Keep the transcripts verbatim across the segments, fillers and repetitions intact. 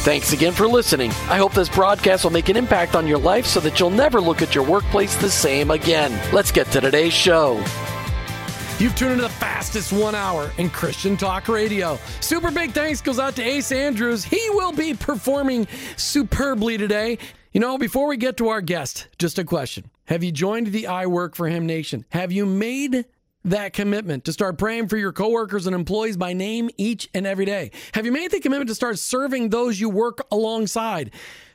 Thanks again for listening. I hope this broadcast will make an impact on your life so that you'll never look at your workplace the same again. Let's get to today's show. You've tuned into the fastest one hour in Christian Talk Radio. Super big thanks goes out to Ace Andrews. He will be performing superbly today. You know, before we get to our guest, just a question. Have you joined the I Work for Him Nation? Have you made that commitment to start praying for your coworkers and employees by name each and every day? Have you made the commitment to start serving those you work alongside,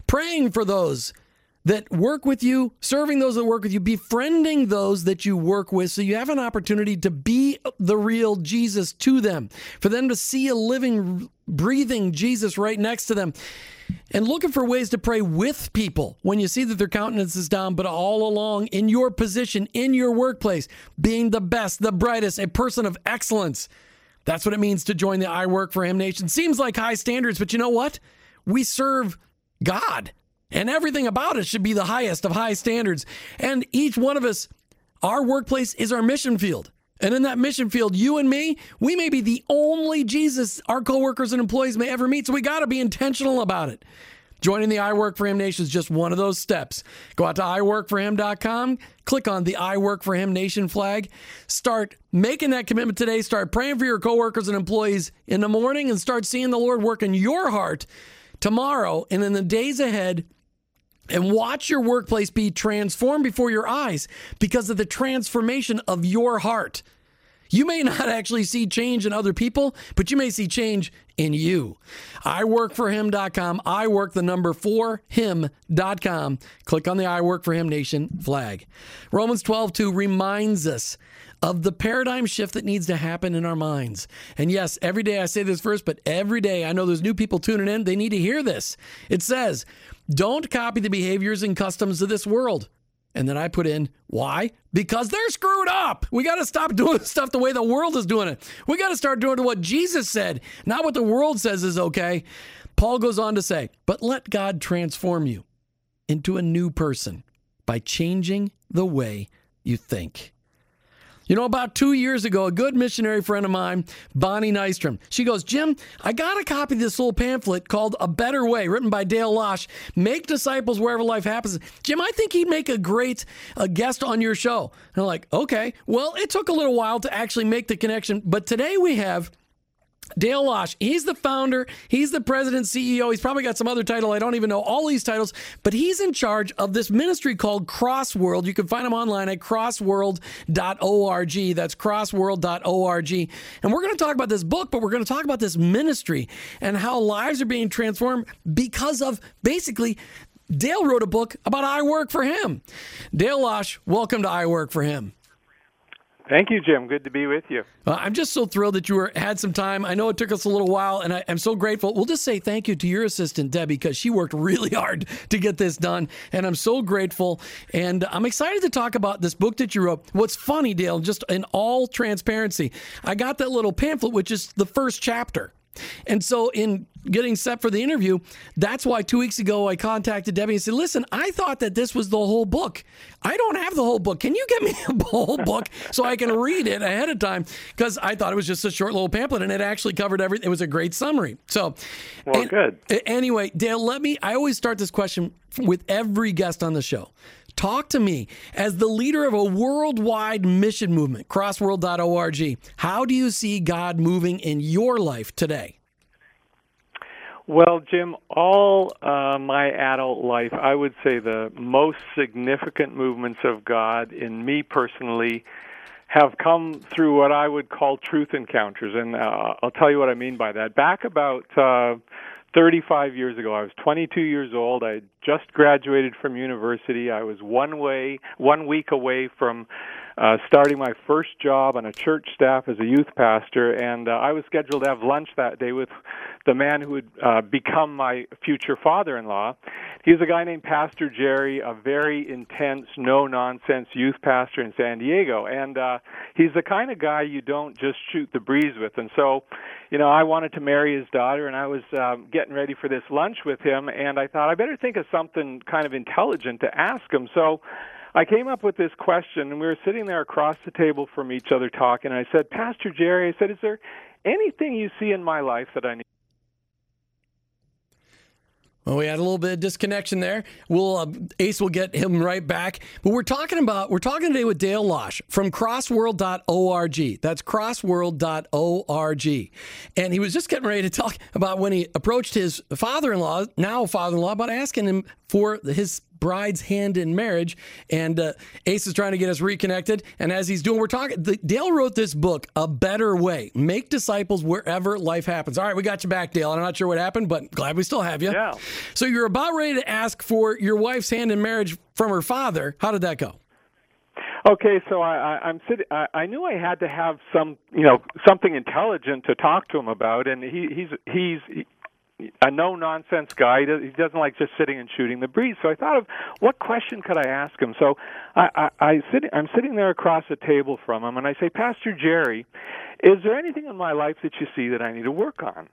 praying for those that work with you, serving those that work with you, befriending those that you work with, so you have an opportunity to be the real Jesus to them, for them to see a living, breathing Jesus right next to them? And looking for ways to pray with people when you see that their countenance is down, but all along in your position, in your workplace, being the best, the brightest, a person of excellence. That's what it means to join the I Work for Him Nation. Seems like high standards, but you know what? We serve God, and everything about us should be the highest of high standards. And each one of us, our workplace is our mission field. And in that mission field, you and me, we may be the only Jesus our coworkers and employees may ever meet, so we got to be intentional about it. Joining the I Work for Him Nation is just one of those steps. Go out to I Work for Him dot com, click on the I Work for Him Nation flag, start making that commitment today, start praying for your coworkers and employees in the morning, and start seeing the Lord work in your heart tomorrow and in the days ahead. And watch your workplace be transformed before your eyes because of the transformation of your heart. You may not actually see change in other people, but you may see change in you. I Work for Him dot com, iWork, the number four, him dot com. Click on the I Work for Him Nation flag. Romans twelve two reminds us of the paradigm shift that needs to happen in our minds. And yes, every day I say this verse, but every day I know there's new people tuning in. They need to hear this. It says, don't copy the behaviors and customs of this world. And then I put in, why? Because they're screwed up. We got to stop doing stuff the way the world is doing it. We got to start doing what Jesus said, not what the world says is okay. Paul goes on to say, but let God transform you into a new person by changing the way you think. You know, about two years ago, a good missionary friend of mine, Bonnie Nystrom, she goes, Jim, I got to copy this little pamphlet called A Better Way, written by Dale Losch, Make Disciples Wherever Live Happens. Jim, I think he'd make a great a guest on your show. And I'm like, okay. Well, it took a little while to actually make the connection, but today we have Dale Losch. He's the founder. He's the president, C E O. He's probably got some other title. I don't even know all these titles, but he's in charge of this ministry called Crossworld. You can find him online at crossworld dot org. That's crossworld dot org. And we're going to talk about this book, but we're going to talk about this ministry and how lives are being transformed because of basically Dale wrote a book about I Work for Him. Dale Losch, welcome to I Work for Him. Thank you, Jim. Good to be with you. Uh, I'm just so thrilled that you were, had some time. I know it took us a little while, and I, I'm so grateful. We'll just say thank you to your assistant, Debbie, because she worked really hard to get this done, and I'm so grateful. And I'm excited to talk about this book that you wrote. What's funny, Dale, just in all transparency, I got that little pamphlet, which is the first chapter. And so in getting set for the interview, that's why two weeks ago I contacted Debbie and said, listen, I thought that this was the whole book. I don't have the whole book. Can you get me the whole book so I can read it ahead of time? Because I thought it was just a short little pamphlet, and it actually covered everything. It was a great summary. So, well, and, good. Anyway, Dale, let me, I always start this question with every guest on the show. Talk to me as the leader of a worldwide mission movement, crossworld dot org. How do you see God moving in your life today? Well, Jim, all uh, my adult life, I would say the most significant movements of God in me personally have come through what I would call truth encounters, and uh, I'll tell you what I mean by that. Back about uh, thirty-five years ago, I was twenty-two years old. I had just graduated from university. I was one way, one week away from uh, starting my first job on a church staff as a youth pastor, and uh, I was scheduled to have lunch that day with the man who would uh, become my future father-in-law. He's a guy named Pastor Jerry, a very intense, no-nonsense youth pastor in San Diego, and uh, he's the kind of guy you don't just shoot the breeze with. And so, you know, I wanted to marry his daughter, and I was um, getting ready for this lunch with him, and I thought I better think of something kind of intelligent to ask him. So I came up with this question, and we were sitting there across the table from each other talking, and I said, Pastor Jerry, I said, is there anything you see in my life that I need? Well, we had a little bit of disconnection there. We'll uh, Ace will get him right back. But we're talking about we're talking today with Dale Losch from crossworld dot org. That's crossworld dot org. And he was just getting ready to talk about when he approached his father-in-law, now father-in-law, about asking him for his bride's hand in marriage. And uh, Ace is trying to get us reconnected. And as he's doing, we're talking. The, Dale wrote this book, A Better Way: Make Disciples Wherever Life Happens. All right, we got you back, Dale. I'm not sure what happened, but glad we still have you. Yeah. So you're about ready to ask for your wife's hand in marriage from her father. How did that go? Okay, so I, I, I'm sitting. I, I knew I had to have some, you know, something intelligent to talk to him about, and he, he's he's. He, a no-nonsense guy. He doesn't like just sitting and shooting the breeze. So I thought of, what question could I ask him? So I, I, I sit, I'm sitting there across the table from him, and I say, Pastor Jerry, is there anything in my life that you see that I need to work on?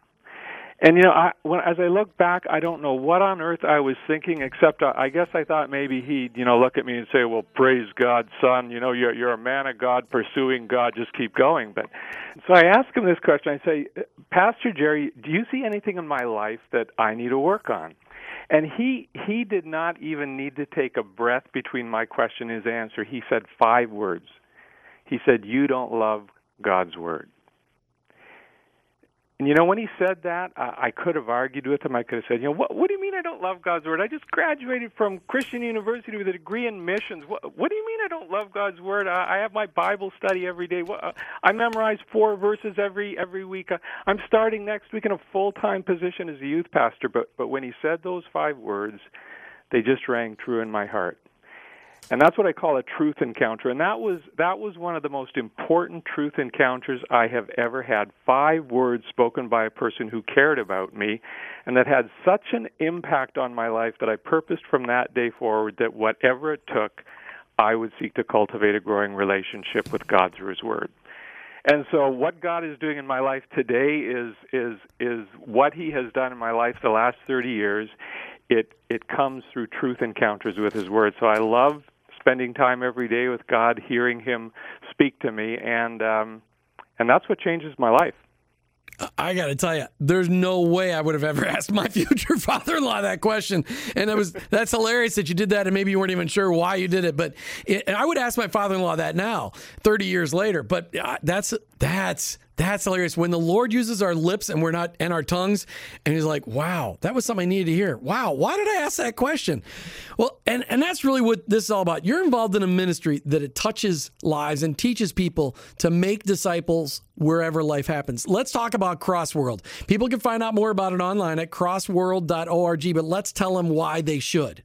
And, you know, I, when, as I look back, I don't know what on earth I was thinking, except I, I guess I thought maybe he'd, you know, look at me and say, well, praise God, son. You know, you're, you're a man of God, pursuing God, just keep going. But so I ask him this question. I say, Pastor Jerry, do you see anything in my life that I need to work on? And he he did not even need to take a breath between my question and his answer. He said five words. He said, you don't love God's word. And, you know, when he said that, I could have argued with him. I could have said, you know, what, what do you mean I don't love God's Word? I just graduated from Christian University with a degree in missions. What, what do you mean I don't love God's Word? I, I have my Bible study every day. I memorize four verses every every week. I'm starting next week in a full-time position as a youth pastor. But, but when he said those five words, they just rang true in my heart. And that's what I call a truth encounter. And that was that was one of the most important truth encounters I have ever had. Five words spoken by a person who cared about me, and that had such an impact on my life that I purposed from that day forward that whatever it took, I would seek to cultivate a growing relationship with God through His Word. And so what God is doing in my life today is is is what He has done in my life the last thirty years. It it comes through truth encounters with His Word. So I love spending time every day with God, hearing Him speak to me, and um, and that's what changes my life. I got to tell you, there's no way I would have ever asked my future father-in-law that question, and it was that's hilarious that you did that, and maybe you weren't even sure why you did it. But it, and I would ask my father-in-law that now, thirty years later. But uh, that's that's. That's hilarious. When the Lord uses our lips and we're not and our tongues, and He's like, wow, that was something I needed to hear. Wow, why did I ask that question? Well, and, and that's really what this is all about. You're involved in a ministry that it touches lives and teaches people to make disciples wherever life happens. Let's talk about Crossworld. People can find out more about it online at crossworld dot org, but let's tell them why they should.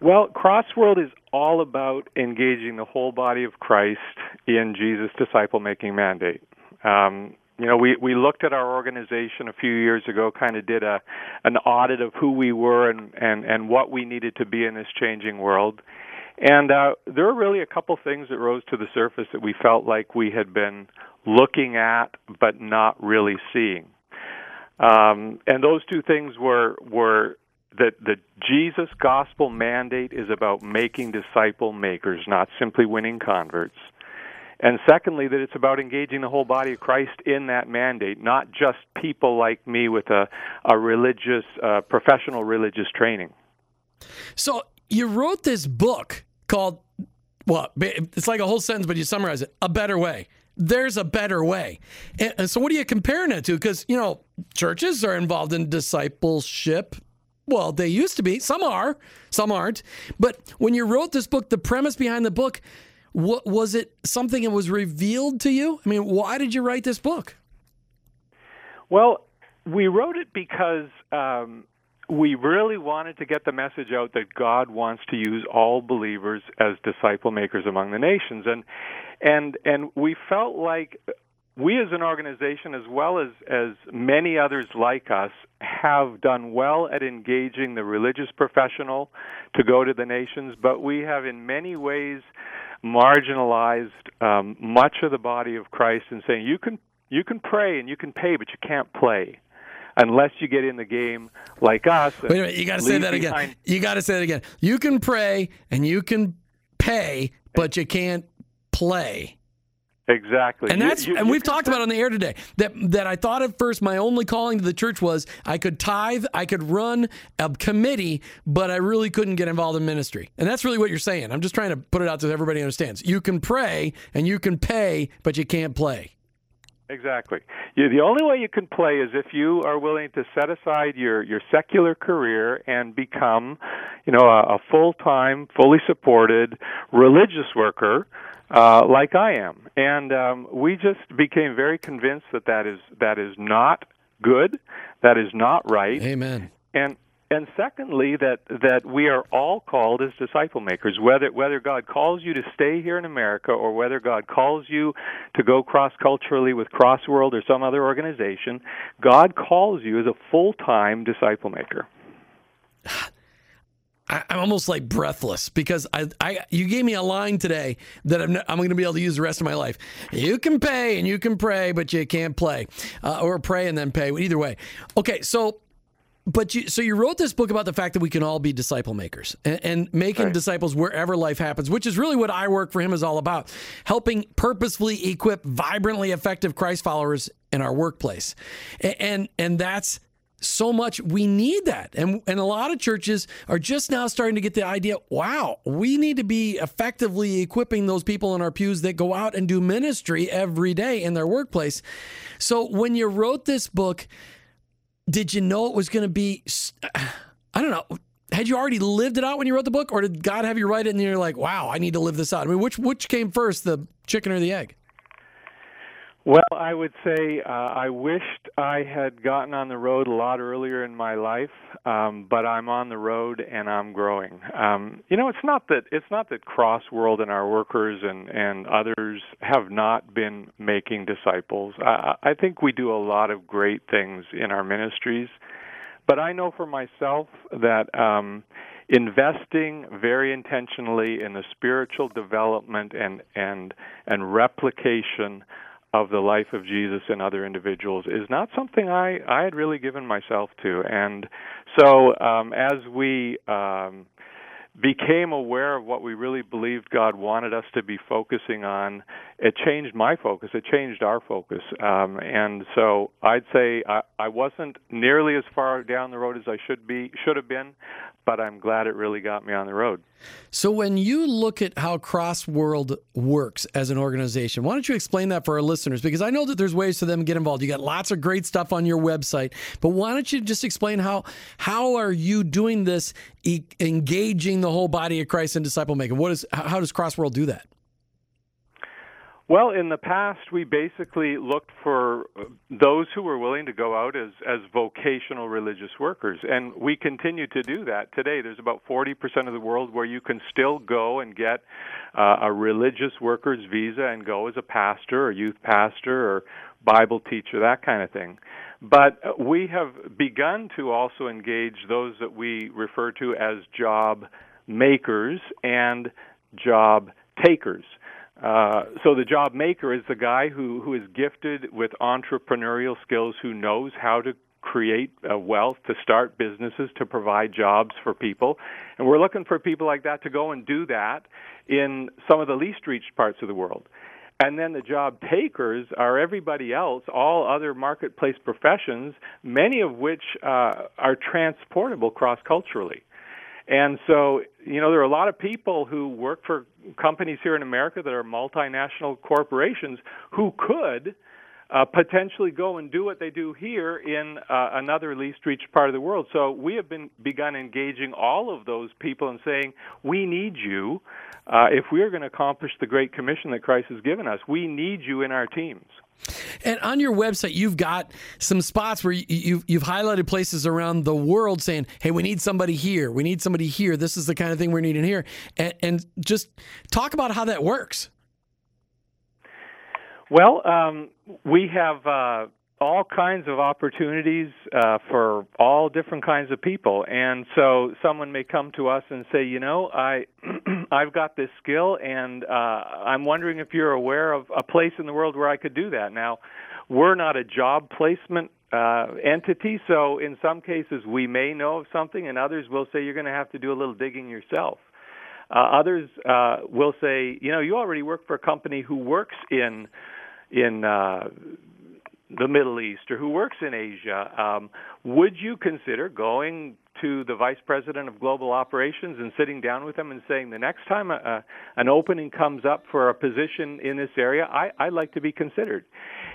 Well, Crossworld is all about engaging the whole body of Christ in Jesus' disciple-making mandate. Um, you know, we, we looked at our organization a few years ago, kind of did a an audit of who we were and, and, and what we needed to be in this changing world. And uh, there were really a couple things that rose to the surface that we felt like we had been looking at but not really seeing. Um, and those two things were were... that the Jesus gospel mandate is about making disciple makers, not simply winning converts. And secondly, that it's about engaging the whole body of Christ in that mandate, not just people like me with a, a religious, uh, professional religious training. So you wrote this book called, well, it's like a whole sentence, but you summarize it, A Better Way. There's a better way. And so what are you comparing it to? Because, you know, churches are involved in discipleship. Well, they used to be. Some are. Some aren't. But when you wrote this book, the premise behind the book, what was it something that was revealed to you? I mean, why did you write this book? Well, we wrote it because um, we really wanted to get the message out that God wants to use all believers as disciple makers among the nations. And and and we felt like we as an organization, as well as, as many others like us, have done well at engaging the religious professional to go to the nations, but we have in many ways marginalized um, much of the body of Christ and saying, you can you can pray and you can pay, but you can't play unless you get in the game like us. Wait a minute, you got to say that again. Behind. You got to say that again. You can pray and you can pay, but you can't play. Exactly. And that's you, you, and we've talked about on the air today that that I thought at first my only calling to the church was I could tithe, I could run a committee, but I really couldn't get involved in ministry. And that's really what you're saying. I'm just trying to put it out so everybody understands. You can pray and you can pay, but you can't play. Exactly. You, the only way you can play is if you are willing to set aside your, your secular career and become, you know, a, a full-time, fully supported religious worker. Uh, like I am, and um, we just became very convinced that that is that is not good, that is not right. Amen. And and secondly, that that we are all called as disciple makers, whether whether God calls you to stay here in America or whether God calls you to go cross-culturally with Crossworld or some other organization, God calls you as a full-time disciple maker. I'm almost like breathless because I, I, you gave me a line today that I'm, not, I'm going to be able to use the rest of my life. You can pay and you can pray, but you can't play, uh, or pray and then pay. Either way, okay. So, but you, so you wrote this book about the fact that we can all be disciple makers and, and making right. disciples wherever life happens, which is really what I Work for Him is all about: helping purposefully equip vibrantly effective Christ followers in our workplace, and and, and that's. So much we need that. And and a lot of churches are just now starting to get the idea, wow, we need to be effectively equipping those people in our pews that go out and do ministry every day in their workplace. So when you wrote this book, did you know it was going to be, I don't know, had you already lived it out when you wrote the book, or did God have you write it and you're like, wow, I need to live this out? I mean, which which came first, the chicken or the egg? Well, I would say uh, I wished I had gotten on the road a lot earlier in my life, um, but I'm on the road and I'm growing. Um, you know, it's not that it's not that Crossworld and our workers and, and others have not been making disciples. I, I think we do a lot of great things in our ministries, but I know for myself that um, investing very intentionally in the spiritual development and and and replication of the life of Jesus and other individuals is not something I, I had really given myself to. And so um, as we um, became aware of what we really believed God wanted us to be focusing on, it changed my focus. It changed our focus. Um, and so I'd say I, I wasn't nearly as far down the road as I should be, should have been, but I'm glad it really got me on the road. So when you look at how Crossworld works as an organization, why don't you explain that for our listeners? Because I know that there's ways for them to get involved. You got lots of great stuff on your website, but why don't you just explain how how are you doing this, e- engaging the whole body of Christ in disciple making? What is how does Crossworld do that? Well, in the past, we basically looked for those who were willing to go out as, as vocational religious workers, and we continue to do that today. There's about forty percent of the world where you can still go and get uh, a religious worker's visa and go as a pastor or youth pastor or Bible teacher, that kind of thing. But we have begun to also engage those that we refer to as job makers and job takers. Uh, so the job maker is the guy who, who is gifted with entrepreneurial skills, who knows how to create uh, wealth, to start businesses, to provide jobs for people. And we're looking for people like that to go and do that in some of the least reached parts of the world. And then the job takers are everybody else, all other marketplace professions, many of which uh, are transportable cross-culturally. And so, you know, there are a lot of people who work for companies here in America that are multinational corporations who could uh, potentially go and do what they do here in uh, another least reached part of the world. So we have been begun engaging all of those people and saying, we need you uh, if we're going to accomplish the Great Commission that Christ has given us. We need you in our teams. And on your website, you've got some spots where you've, you've highlighted places around the world saying, hey, we need somebody here. We need somebody here. This is the kind of thing we're needing here. And, and just talk about how that works. Well, um, we have uh, all kinds of opportunities uh, for all different kinds of people. And so someone may come to us and say, you know, I... I've got this skill, and uh, I'm wondering if you're aware of a place in the world where I could do that. Now, we're not a job placement uh, entity, so in some cases we may know of something, and others will say you're going to have to do a little digging yourself. Uh, others uh, will say, you know, you already work for a company who works in in uh, the Middle East or who works in Asia. Um, would you consider going to the Vice President of Global Operations and sitting down with them and saying, the next time a, a, an opening comes up for a position in this area, I, I'd like to be considered.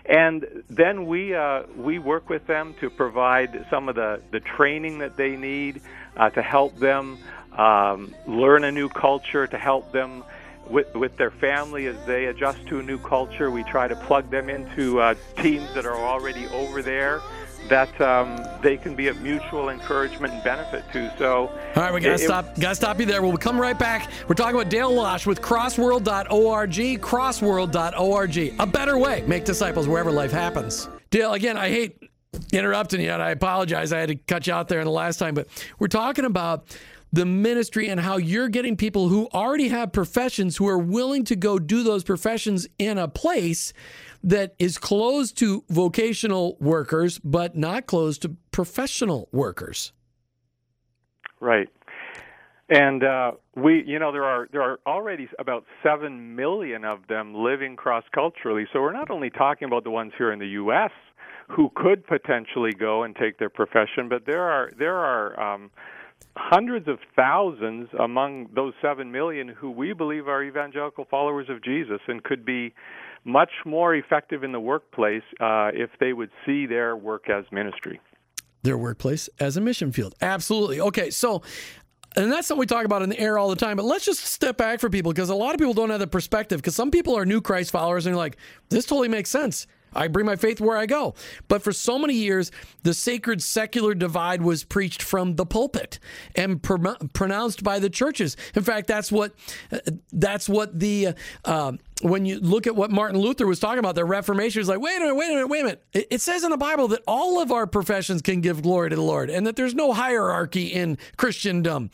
And then we uh, we work with them to provide some of the, the training that they need uh, to help them um, learn a new culture, to help them with, with their family as they adjust to a new culture. We try to plug them into uh, teams that are already over there that um, they can be of mutual encouragement and benefit to. So, all right, we gotta it, stop. Gotta stop you there. We'll come right back. We're talking about Dale Losch with Crossworld dot org. Crossworld dot org. A better way. Make disciples wherever life happens. Dale, again, I hate interrupting you, and I apologize. I had to cut you out there in the last time, but we're talking about the ministry and how you're getting people who already have professions who are willing to go do those professions in a place that is closed to vocational workers, but not closed to professional workers. Right. And uh, we, you know, there are there are already about seven million of them living cross-culturally. So we're not only talking about the ones here in the U S who could potentially go and take their profession, but there are, there are um, hundreds of thousands among those seven million who we believe are evangelical followers of Jesus and could be much more effective in the workplace uh, if they would see their work as ministry. Their workplace as a mission field. Absolutely. Okay, so, and that's something we talk about in the air all the time, but let's just step back for people because a lot of people don't have the perspective because some people are new Christ followers and they're like, this totally makes sense. I bring my faith where I go. But for so many years, the sacred secular divide was preached from the pulpit and pro- pronounced by the churches. In fact, that's what that's what the, uh, when you look at what Martin Luther was talking about, the Reformation was like, wait a minute, wait a minute, wait a minute. It, it says in the Bible that all of our professions can give glory to the Lord and that there's no hierarchy in Christendom.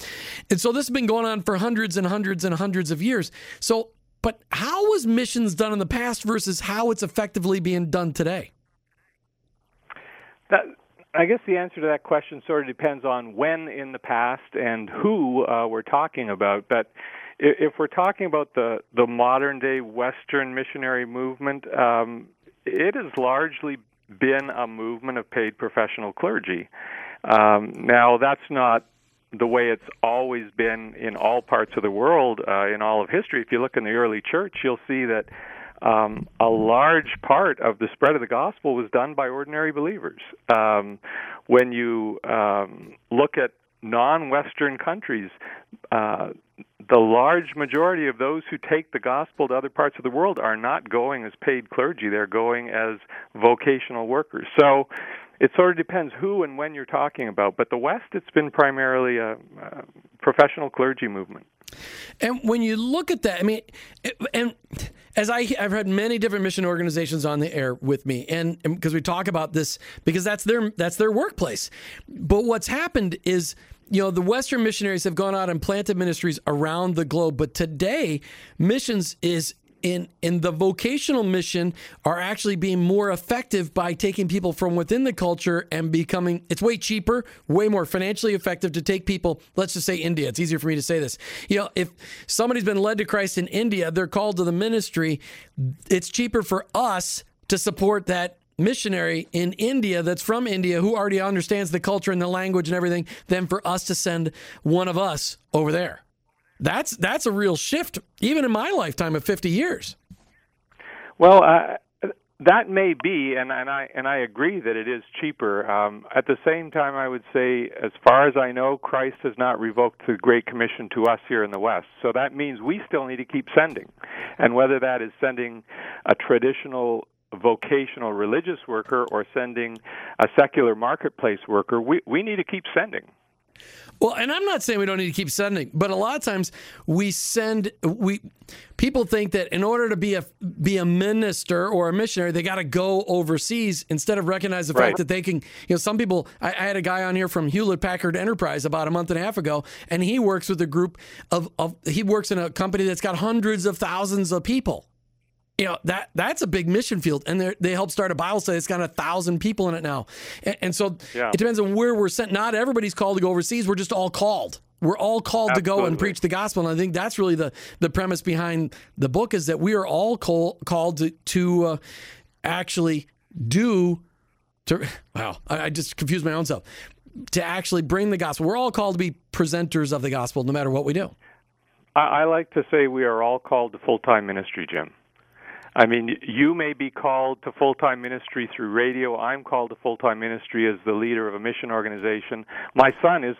And so this has been going on for hundreds and hundreds and hundreds of years. So, but how was missions done in the past versus how it's effectively being done today? That, I guess the answer to that question sort of depends on when in the past and who uh, we're talking about. But if we're talking about the, the modern-day Western missionary movement, um, it has largely been a movement of paid professional clergy. Um, now, that's not the way it's always been in all parts of the world, uh, in all of history. If you look in the early church, you'll see that um, a large part of the spread of the gospel was done by ordinary believers. Um, when you um, look at non-Western countries, uh, the large majority of those who take the gospel to other parts of the world are not going as paid clergy. They're going as vocational workers. So it sort of depends who and when you're talking about. But the West, it's been primarily a, a professional clergy movement. And when you look at that, I mean, and as I, I've had many different mission organizations on the air with me, and because we talk about this, because that's their that's their workplace. But what's happened is, you know, the Western missionaries have gone out and planted ministries around the globe. But today, missions is in in the vocational mission are actually being more effective by taking people from within the culture and becoming, it's way cheaper, way more financially effective to take people, let's just say India. It's easier for me to say this. You know, if somebody's been led to Christ in India, they're called to the ministry. It's cheaper for us to support that missionary in India that's from India who already understands the culture and the language and everything than for us to send one of us over there. That's that's a real shift, even in my lifetime of fifty years. Well, uh, that may be, and, and I and I agree that it is cheaper. Um, at the same time, I would say, as far as I know, Christ has not revoked the Great Commission to us here in the West. So that means we still need to keep sending. And whether that is sending a traditional vocational religious worker or sending a secular marketplace worker, we, we need to keep sending. Well, and I'm not saying we don't need to keep sending, but a lot of times we send, we people think that in order to be a be a minister or a missionary, they got to go overseas instead of recognize the right. fact that they can, you know, some people, I, I had a guy on here from Hewlett Packard Enterprise about a month and a half ago, and he works with a group of, of he works in a company that's got hundreds of thousands of people. You know, that that's a big mission field, and they help start a Bible study. It's got a thousand people in it now. And, and so yeah. it depends on where we're sent. Not everybody's called to go overseas. We're just all called. We're all called Absolutely. To go and preach the gospel. And I think that's really the, the premise behind the book is that we are all call, called to, to uh, actually do, to, wow, I, I just confused my own self, to actually bring the gospel. We're all called to be presenters of the gospel no matter what we do. I, I like to say we are all called to full-time ministry, Jim. I mean, you may be called to full-time ministry through radio. I'm called to full-time ministry as the leader of a mission organization. My son is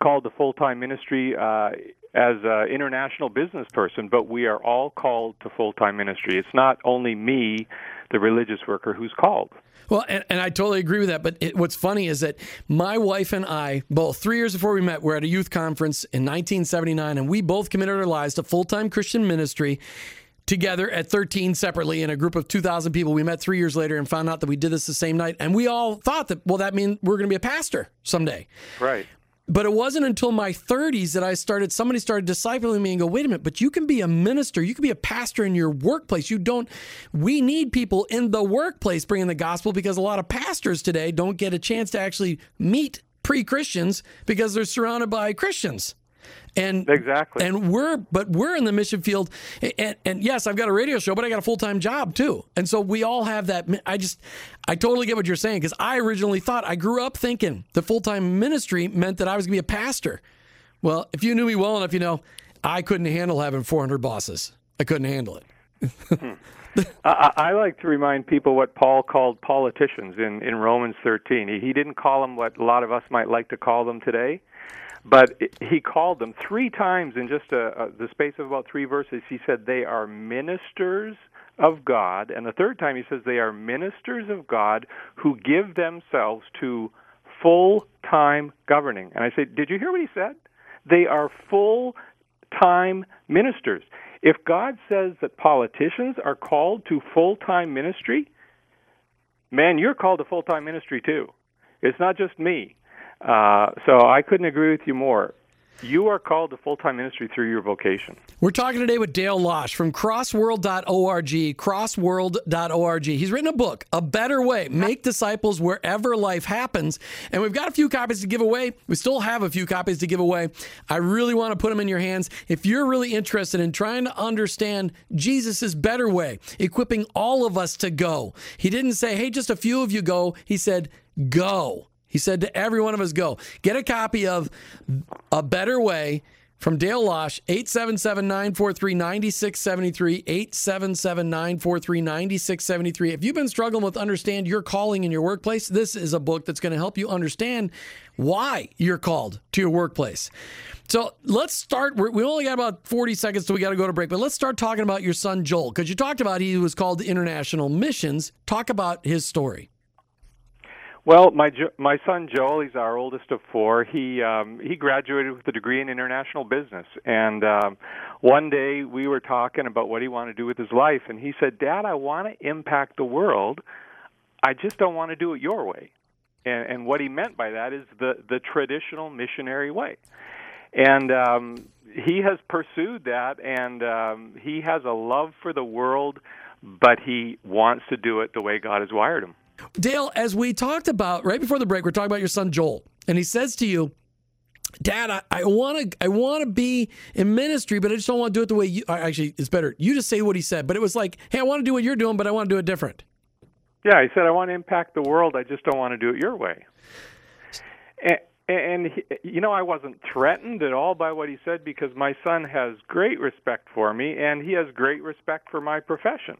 called to full-time ministry uh, as an international business person, but we are all called to full-time ministry. It's not only me, the religious worker, who's called. Well, and, and I totally agree with that. But it, what's funny is that my wife and I, both three years before we met, were at a youth conference in nineteen seventy-nine, and we both committed our lives to full-time Christian ministry together at thirteen separately in a group of two thousand people. We met three years later and found out that we did this the same night. And we all thought that, well, that means we're going to be a pastor someday. Right. But it wasn't until my thirties that I started, somebody started discipling me and go, wait a minute, but you can be a minister. You can be a pastor in your workplace. You don't, we need people in the workplace bringing the gospel because a lot of pastors today don't get a chance to actually meet pre-Christians because they're surrounded by Christians. And exactly, and we're but we're in the mission field, and, and yes, I've got a radio show, but I got a full time job too, and so we all have that. I just, I totally get what you're saying because I originally thought I grew up thinking the full time ministry meant that I was going to be a pastor. Well, if you knew me well enough, you know I couldn't handle having four hundred bosses. I couldn't handle it. hmm. I, I like to remind people what Paul called politicians in in Romans thirteen. He, he didn't call them what a lot of us might like to call them today. But he called them three times in just a, a, the space of about three verses. He said they are ministers of God. And the third time he says they are ministers of God who give themselves to full-time governing. And I say, did you hear what he said? They are full-time ministers. If God says that politicians are called to full-time ministry, man, you're called to full-time ministry too. It's not just me. Uh, so I couldn't agree with you more. You are called to full-time ministry through your vocation. We're talking today with Dale Losch from crossworld dot org, crossworld dot org. He's written a book, A Better Way, Make Disciples Wherever Life Happens. And we've got a few copies to give away. We still have a few copies to give away. I really want to put them in your hands. If you're really interested in trying to understand Jesus' better way, equipping all of us to go. He didn't say, hey, just a few of you go. He said, go. He said to every one of us, go. Get a copy of A Better Way from Dale Losch, eight seven seven, nine four three, nine six seven three, eight seven seven, nine four three, nine six seven three. If you've been struggling with understand your calling in your workplace, this is a book that's going to help you understand why you're called to your workplace. So let's start. We only got about forty seconds till we got to go to break, but let's start talking about your son, Joel, because you talked about he was called to international missions. Talk about his story. Well, my my son Joel, he's our oldest of four. He um, he graduated with a degree in international business, and um, one day we were talking about what he wanted to do with his life, and he said, "Dad, I want to impact the world. I just don't want to do it your way." And, and what he meant by that is the the traditional missionary way, and um, he has pursued that, and um, he has a love for the world, but he wants to do it the way God has wired him. Dale, as we talked about right before the break, we're talking about your son, Joel, and he says to you, Dad, I, I want to I want to be in ministry, but I just don't want to do it the way you, actually, it's better. You just say what he said, but it was like, hey, I want to do what you're doing, but I want to do it different. Yeah, he said, I want to impact the world. I just don't want to do it your way. And, and he, you know, I wasn't threatened at all by what he said, because my son has great respect for me, and he has great respect for my profession.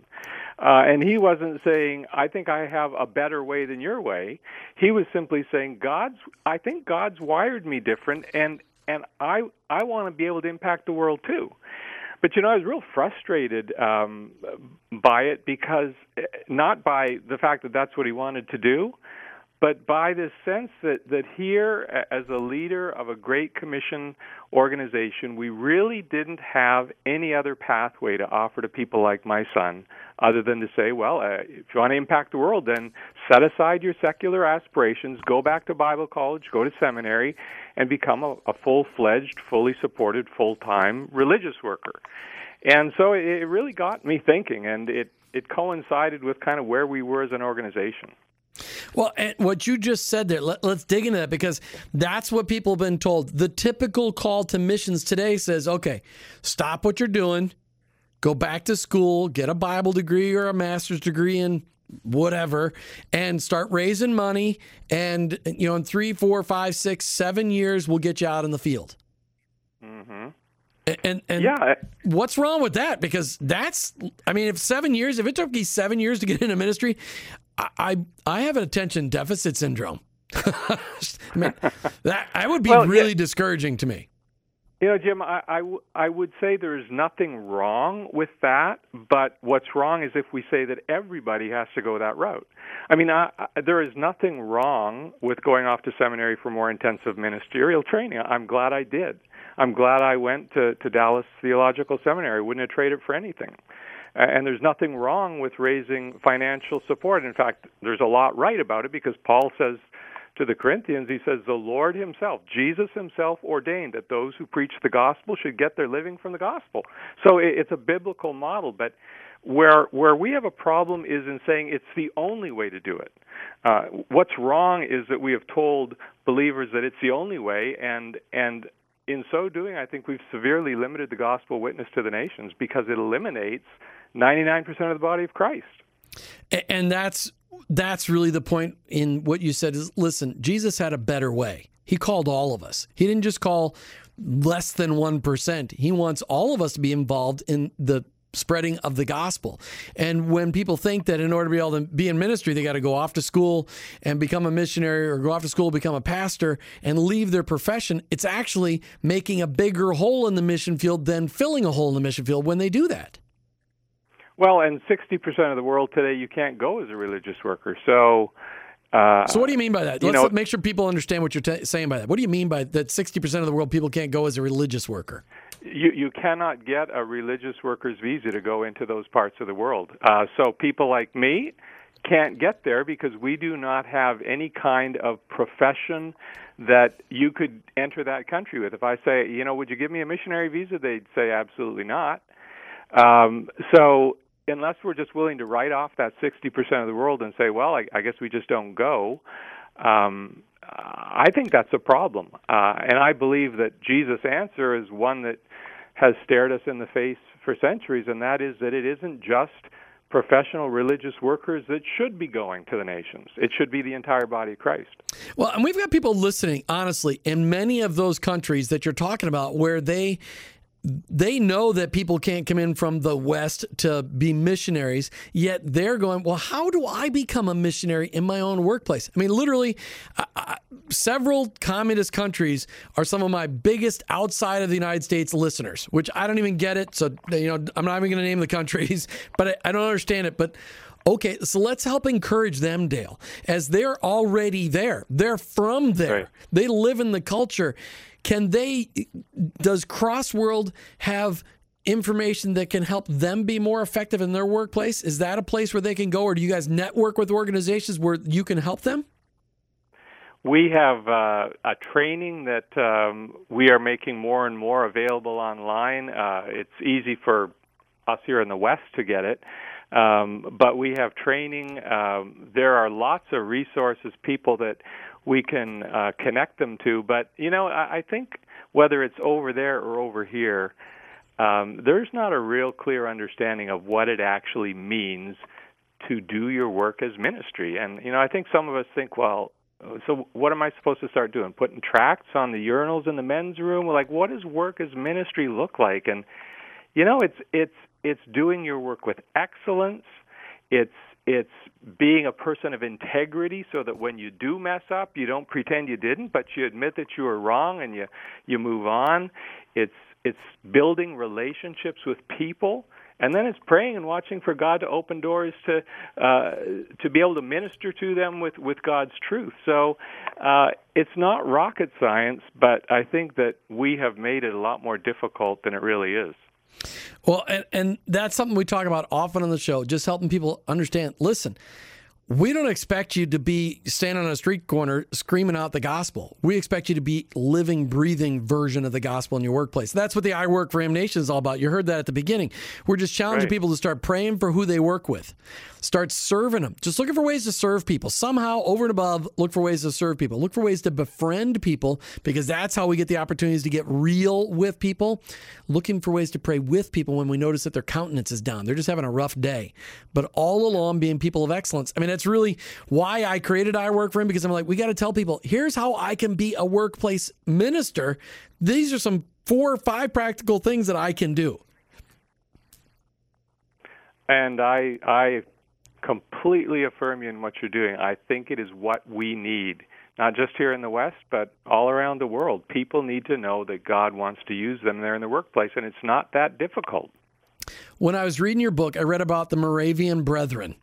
Uh, and he wasn't saying, I think I have a better way than your way. He was simply saying, God's. I think God's wired me different, and, and I I want to be able to impact the world too. But, you know, I was real frustrated um, by it, because not by the fact that that's what he wanted to do, but by this sense that, that here, as a leader of a Great Commission organization, we really didn't have any other pathway to offer to people like my son, other than to say, well, uh, if you want to impact the world, then set aside your secular aspirations, go back to Bible college, go to seminary, and become a, a full-fledged, fully supported, full-time religious worker. And so it, it really got me thinking, and it, it coincided with kind of where we were as an organization. Well, and what you just said there, let, let's dig into that, because that's what people have been told. The typical call to missions today says, okay, stop what you're doing, go back to school, get a Bible degree or a master's degree in whatever, and start raising money, and, you know, in three, four, five, six, seven years, we'll get you out in the field. Mm-hmm. And, and, and yeah. What's wrong with that? Because that's, I mean, if seven years, if it took you seven years to get into ministry, I I have an attention deficit syndrome. I mean, that I would be well, really yeah. discouraging to me. You know, Jim, I, I, w- I would say there is nothing wrong with that, but what's wrong is if we say that everybody has to go that route. I mean, I, I, there is nothing wrong with going off to seminary for more intensive ministerial training. I'm glad I did. I'm glad I went to, to Dallas Theological Seminary. I wouldn't have traded it for anything. And there's nothing wrong with raising financial support. In fact, there's a lot right about it, because Paul says to the Corinthians, he says, the Lord himself, Jesus himself, ordained that those who preach the gospel should get their living from the gospel. So it's a biblical model, but where where we have a problem is in saying it's the only way to do it. Uh, what's wrong is that we have told believers that it's the only way, and and in so doing, I think we've severely limited the gospel witness to the nations, because it eliminates ninety-nine percent of the body of Christ. And that's that's really the point in what you said is, listen, Jesus had a better way. He called all of us. He didn't just call less than one percent. He wants all of us to be involved in the spreading of the gospel. And when people think that in order to be able to be in ministry, they got to go off to school and become a missionary, or go off to school, become a pastor, and leave their profession, it's actually making a bigger hole in the mission field than filling a hole in the mission field when they do that. Well, and sixty percent of the world today, you can't go as a religious worker. So uh, so what do you mean by that? Let's you know, make sure people understand what you're t- saying by that. What do you mean by that sixty percent of the world people can't go as a religious worker? You you cannot get a religious worker's visa to go into those parts of the world. Uh, so people like me can't get there, because we do not have any kind of profession that you could enter that country with. If I say, you know, would you give me a missionary visa? They'd say, absolutely not. Um, so unless we're just willing to write off that sixty percent of the world and say, well, I, I guess we just don't go, um, I think that's a problem. Uh, and I believe that Jesus' answer is one that has stared us in the face for centuries, and that is that it isn't just professional religious workers that should be going to the nations. It should be the entire body of Christ. Well, and we've got people listening, honestly, in many of those countries that you're talking about, where they... They know that people can't come in from the West to be missionaries, yet they're going, well, how do I become a missionary in my own workplace? I mean, literally, uh, uh, several communist countries are some of my biggest outside of the United States listeners, which I don't even get it. So, you know, I'm not even going to name the countries, but I, I don't understand it. But okay, so let's help encourage them, Dale, as they're already there. They're from there. Right. They live in the culture. Can they, does Crossworld have information that can help them be more effective in their workplace? Is that a place where they can go, or do you guys network with organizations where you can help them? We have uh, a training that um, we are making more and more available online. Uh, it's easy for us here in the West to get it. Um, but we have training. Um, there are lots of resources, people that we can uh, connect them to. But, you know, I, I think whether it's over there or over here, um, there's not a real clear understanding of what it actually means to do your work as ministry. And, you know, I think some of us think, well, so what am I supposed to start doing? Putting tracts on the urinals in the men's room? Like, what does work as ministry look like? And, you know, it's it's it's doing your work with excellence. It's it's being a person of integrity so that when you do mess up, you don't pretend you didn't, but you admit that you were wrong and you, you move on. It's it's building relationships with people. And then it's praying and watching for God to open doors to uh, to be able to minister to them with, with God's truth. So uh, it's not rocket science, but I think that we have made it a lot more difficult than it really is. Well, and, and that's something we talk about often on the show, just helping people understand. Listen, we don't expect you to be standing on a street corner screaming out the gospel. We expect you to be living, breathing version of the gospel in your workplace. That's what the I Work for Him Nation is all about. You heard that at the beginning. We're just challenging right. people to start praying for who they work with. Start serving them. Just looking for ways to serve people. Somehow, over and above, look for ways to serve people. Look for ways to befriend people, because that's how we get the opportunities to get real with people. Looking for ways to pray with people when we notice that their countenance is down. They're just having a rough day. But all along, being people of excellence. I mean, that's really why I created I Work for Him, because I'm like, we got to tell people, here's how I can be a workplace minister. These are some four or five practical things that I can do. And I, I completely affirm you in what you're doing. I think it is what we need, not just here in the West, but all around the world. People need to know that God wants to use them there in the workplace, and it's not that difficult. When I was reading your book, I read about the Moravian Brethren.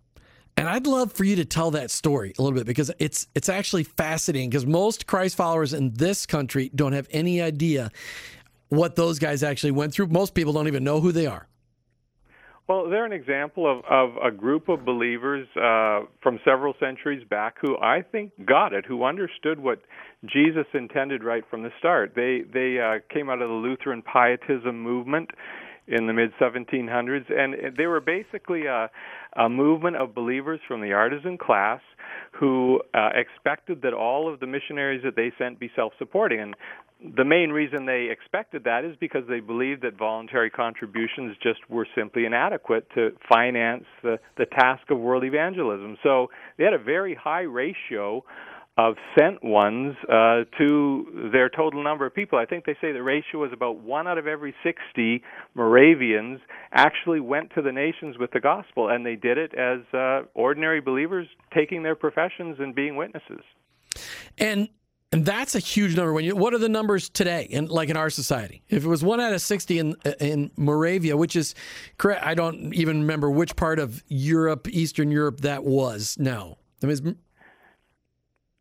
And I'd love for you to tell that story a little bit, because it's it's actually fascinating, because most Christ followers in this country don't have any idea what those guys actually went through. Most people don't even know who they are. Well, they're an example of, of a group of believers uh, from several centuries back who I think got it, who understood what Jesus intended right from the start. They, they uh, came out of the Lutheran Pietism movement in the mid seventeen hundreds, and they were basically a, a movement of believers from the artisan class who uh, expected that all of the missionaries that they sent be self-supporting. And the main reason they expected that is because they believed that voluntary contributions just were simply inadequate to finance the, the task of world evangelism. So they had a very high ratio of sent ones uh, to their total number of people. I think they say the ratio was about one out of every sixty Moravians actually went to the nations with the gospel, and they did it as uh, ordinary believers taking their professions and being witnesses. And and that's a huge number. When you, what are the numbers today, in, like in our society? If it was one out of sixty in in Moravia, which is correct, I don't even remember which part of Europe, Eastern Europe, that was now. I mean,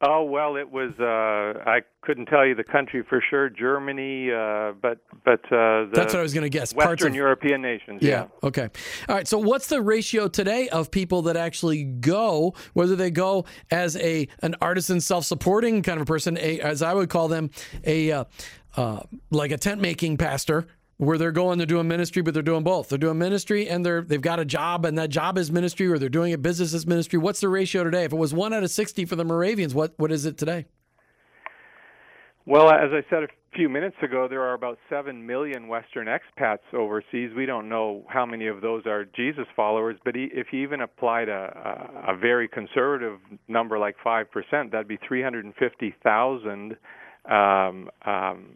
Oh, well, it was, uh, I couldn't tell you the country for sure, Germany, uh, but but uh, the That's what I was going to guess. Western Parts of, European nations. Yeah, yeah, okay. All right, so what's the ratio today of people that actually go, whether they go as a an artisan, self-supporting kind of person, a, as I would call them, a uh, uh, like a tent-making pastor, where they're going, they're doing ministry, but they're doing both. They're doing ministry, and they're, they've got a job, and that job is ministry, or they're doing a business as ministry. What's the ratio today? If it was one out of sixty for the Moravians, what, what is it today? Well, as I said a few minutes ago, there are about seven million Western expats overseas. We don't know how many of those are Jesus followers, but if you even applied a, a very conservative number like five percent, that'd be three hundred fifty thousand um, um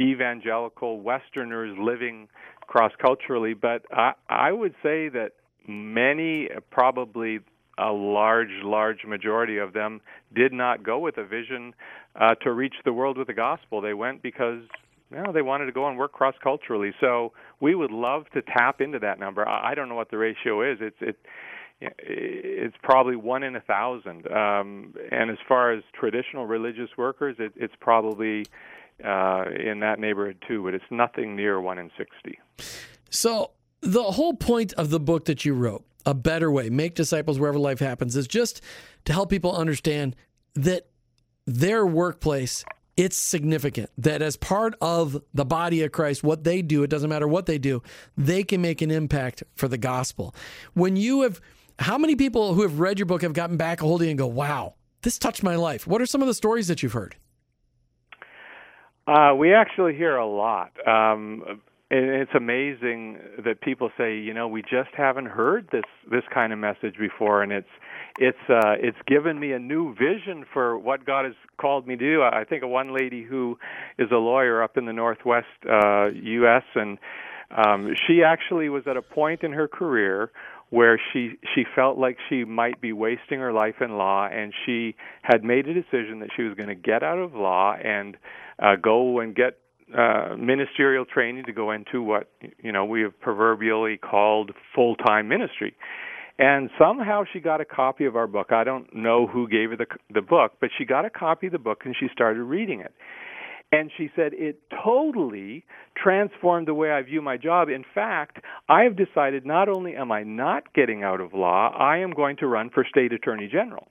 evangelical Westerners living cross-culturally, but I, I would say that many, probably a large, large majority of them, did not go with a vision uh, to reach the world with the gospel. They went because, you know, they wanted to go and work cross-culturally. So we would love to tap into that number. I, I don't know what the ratio is. It's it, it's probably one in a thousand. Um, and as far as traditional religious workers, it, it's probably Uh, in that neighborhood too, but it's nothing near one in sixty. So the whole point of the book that you wrote, A Better Way, Make Disciples Wherever Life Happens, is just to help people understand that their workplace, it's significant, that as part of the body of Christ, what they do, it doesn't matter what they do, they can make an impact for the gospel. When you have, how many people who have read your book have gotten back a hold of you and go, wow, this touched my life? What are some of the stories that you've heard? Uh, we actually hear a lot. Um, It's amazing that people say, you know, we just haven't heard this, this kind of message before, and it's it's uh, it's given me a new vision for what God has called me to do. I think of one lady who is a lawyer up in the Northwest uh, U S, and um, she actually was at a point in her career where she, she felt like she might be wasting her life in law, and she had made a decision that she was going to get out of law and uh, go and get uh, ministerial training to go into what, you know, we have proverbially called full-time ministry. And somehow she got a copy of our book. I don't know who gave her the, the book, but she got a copy of the book and she started reading it. And she said, it totally transformed the way I view my job. In fact, I have decided not only am I not getting out of law, I am going to run for state attorney general.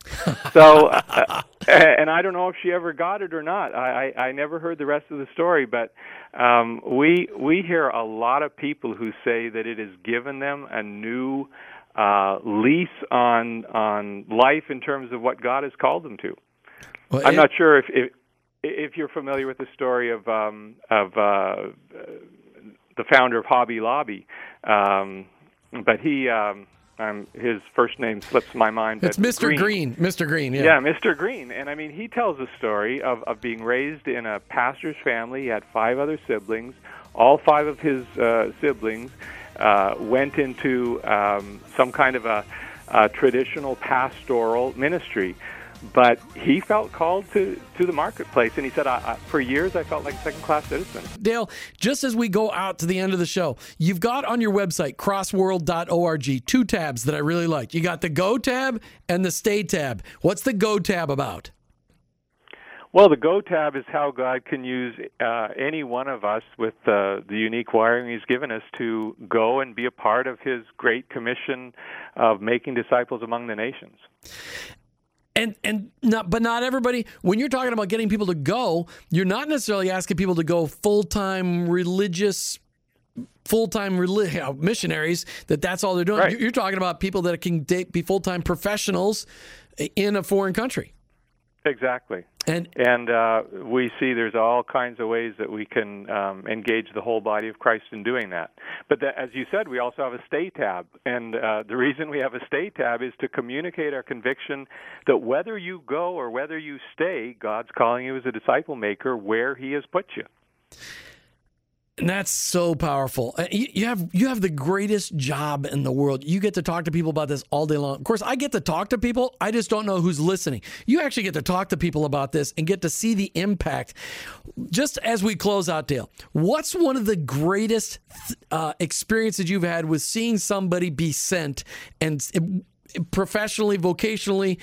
So, uh, and I don't know if she ever got it or not. I, I, I never heard the rest of the story, but um, we we hear a lot of people who say that it has given them a new uh, lease on on life in terms of what God has called them to. Well, I'm it, not sure if... if If you're familiar with the story of um, of uh, the founder of Hobby Lobby, um, but he um, um, his first name slips my mind. But it's Mister Green. Green. Mister Green, yeah. Yeah, Mister Green. And I mean, he tells a story of, of being raised in a pastor's family. He had five other siblings. All five of his uh, siblings uh, went into um, some kind of a, a traditional pastoral ministry. But he felt called to, to the marketplace, and he said, I, I, for years, I felt like a second-class citizen. Dale, just as we go out to the end of the show, you've got on your website, crossworld dot org, two tabs that I really like. You got the Go tab and the Stay tab. What's the Go tab about? Well, the Go tab is how God can use uh, any one of us with uh, the unique wiring He's given us to go and be a part of His great commission of making disciples among the nations. And and not, but not everybody, when you're talking about getting people to go, you're not necessarily asking people to go full-time religious, full-time relig- missionaries, that that's all they're doing. Right. You're talking about people that can be full-time professionals in a foreign country. Exactly. And and uh, we see there's all kinds of ways that we can um, engage the whole body of Christ in doing that. But that, as you said, we also have a Stay tab. And uh, the reason we have a Stay tab is to communicate our conviction that whether you go or whether you stay, God's calling you as a disciple maker where He has put you. And that's so powerful. You have you have the greatest job in the world. You get to talk to people about this all day long. Of course, I get to talk to people. I just don't know who's listening. You actually get to talk to people about this and get to see the impact. Just as we close out, Dale, what's one of the greatest uh, experiences you've had with seeing somebody be sent and uh, professionally, vocationally,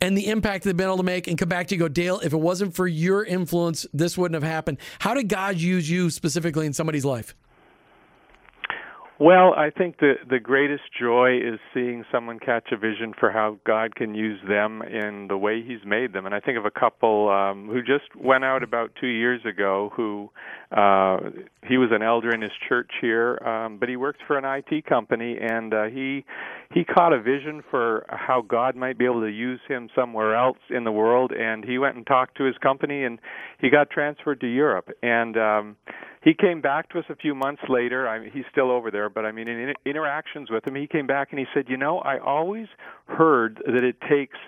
and the impact they've been able to make, and come back to you go, Dale, if it wasn't for your influence, this wouldn't have happened. How did God use you specifically in somebody's life? Well, I think the, the greatest joy is seeing someone catch a vision for how God can use them in the way He's made them. And I think of a couple um, who just went out about two years ago who, uh, he was an elder in his church here, um, but he worked for an I T company, and uh, he he caught a vision for how God might be able to use him somewhere else in the world, and he went and talked to his company, and he got transferred to Europe. And um, he came back to us a few months later. I mean, he's still over there, but I mean, in, in interactions with him, he came back and he said, you know, I always heard that it takes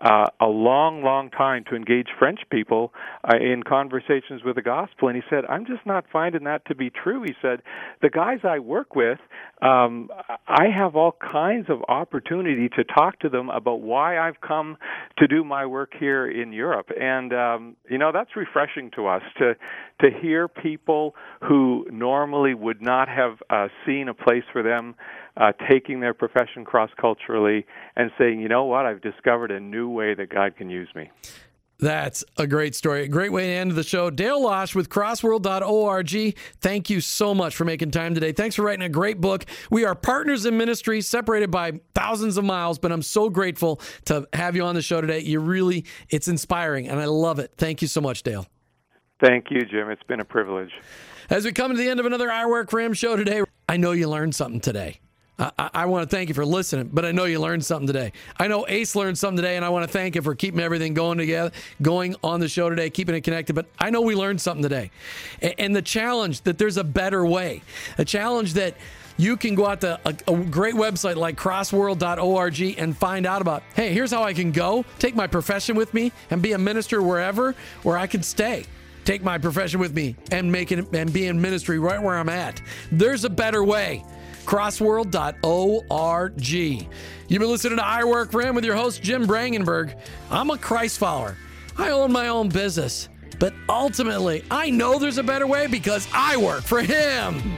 uh, a long, long time to engage French people uh, in conversations with the gospel. And he said, I'm just not finding that to be true. He said, the guys I work with, um, I have all kinds of opportunity to talk to them about why I've come to do my work here in Europe. And, um, you know, that's refreshing to us, to to hear people who normally would not have uh, seen a place for them uh, taking their profession cross-culturally and saying, you know what, I've discovered a new way that God can use me. That's a great story. A great way to end the show. Dale Losch with crossworld dot org. Thank you so much for making time today. Thanks for writing a great book. We are partners in ministry, separated by thousands of miles, but I'm so grateful to have you on the show today. You really, it's inspiring, and I love it. Thank you so much, Dale. Thank you, Jim. It's been a privilege. As we come to the end of another iWork for Him show today, I know you learned something today. I, I want to thank you for listening, but I know you learned something today. I know Ace learned something today, and I want to thank him for keeping everything going together, going on the show today, keeping it connected. But I know we learned something today. And, and the challenge that there's a better way, a challenge that you can go out to a, a great website like crossworld dot org and find out about, hey, here's how I can go, take my profession with me and be a minister wherever, where I can stay. Take my profession with me and make it and be in ministry right where I'm at. There's a better way. crossworld dot org. You've been listening to iWork for Him with your host, Jim Brangenberg. I'm a Christ follower. I own my own business. But ultimately, I know there's a better way because I work for Him.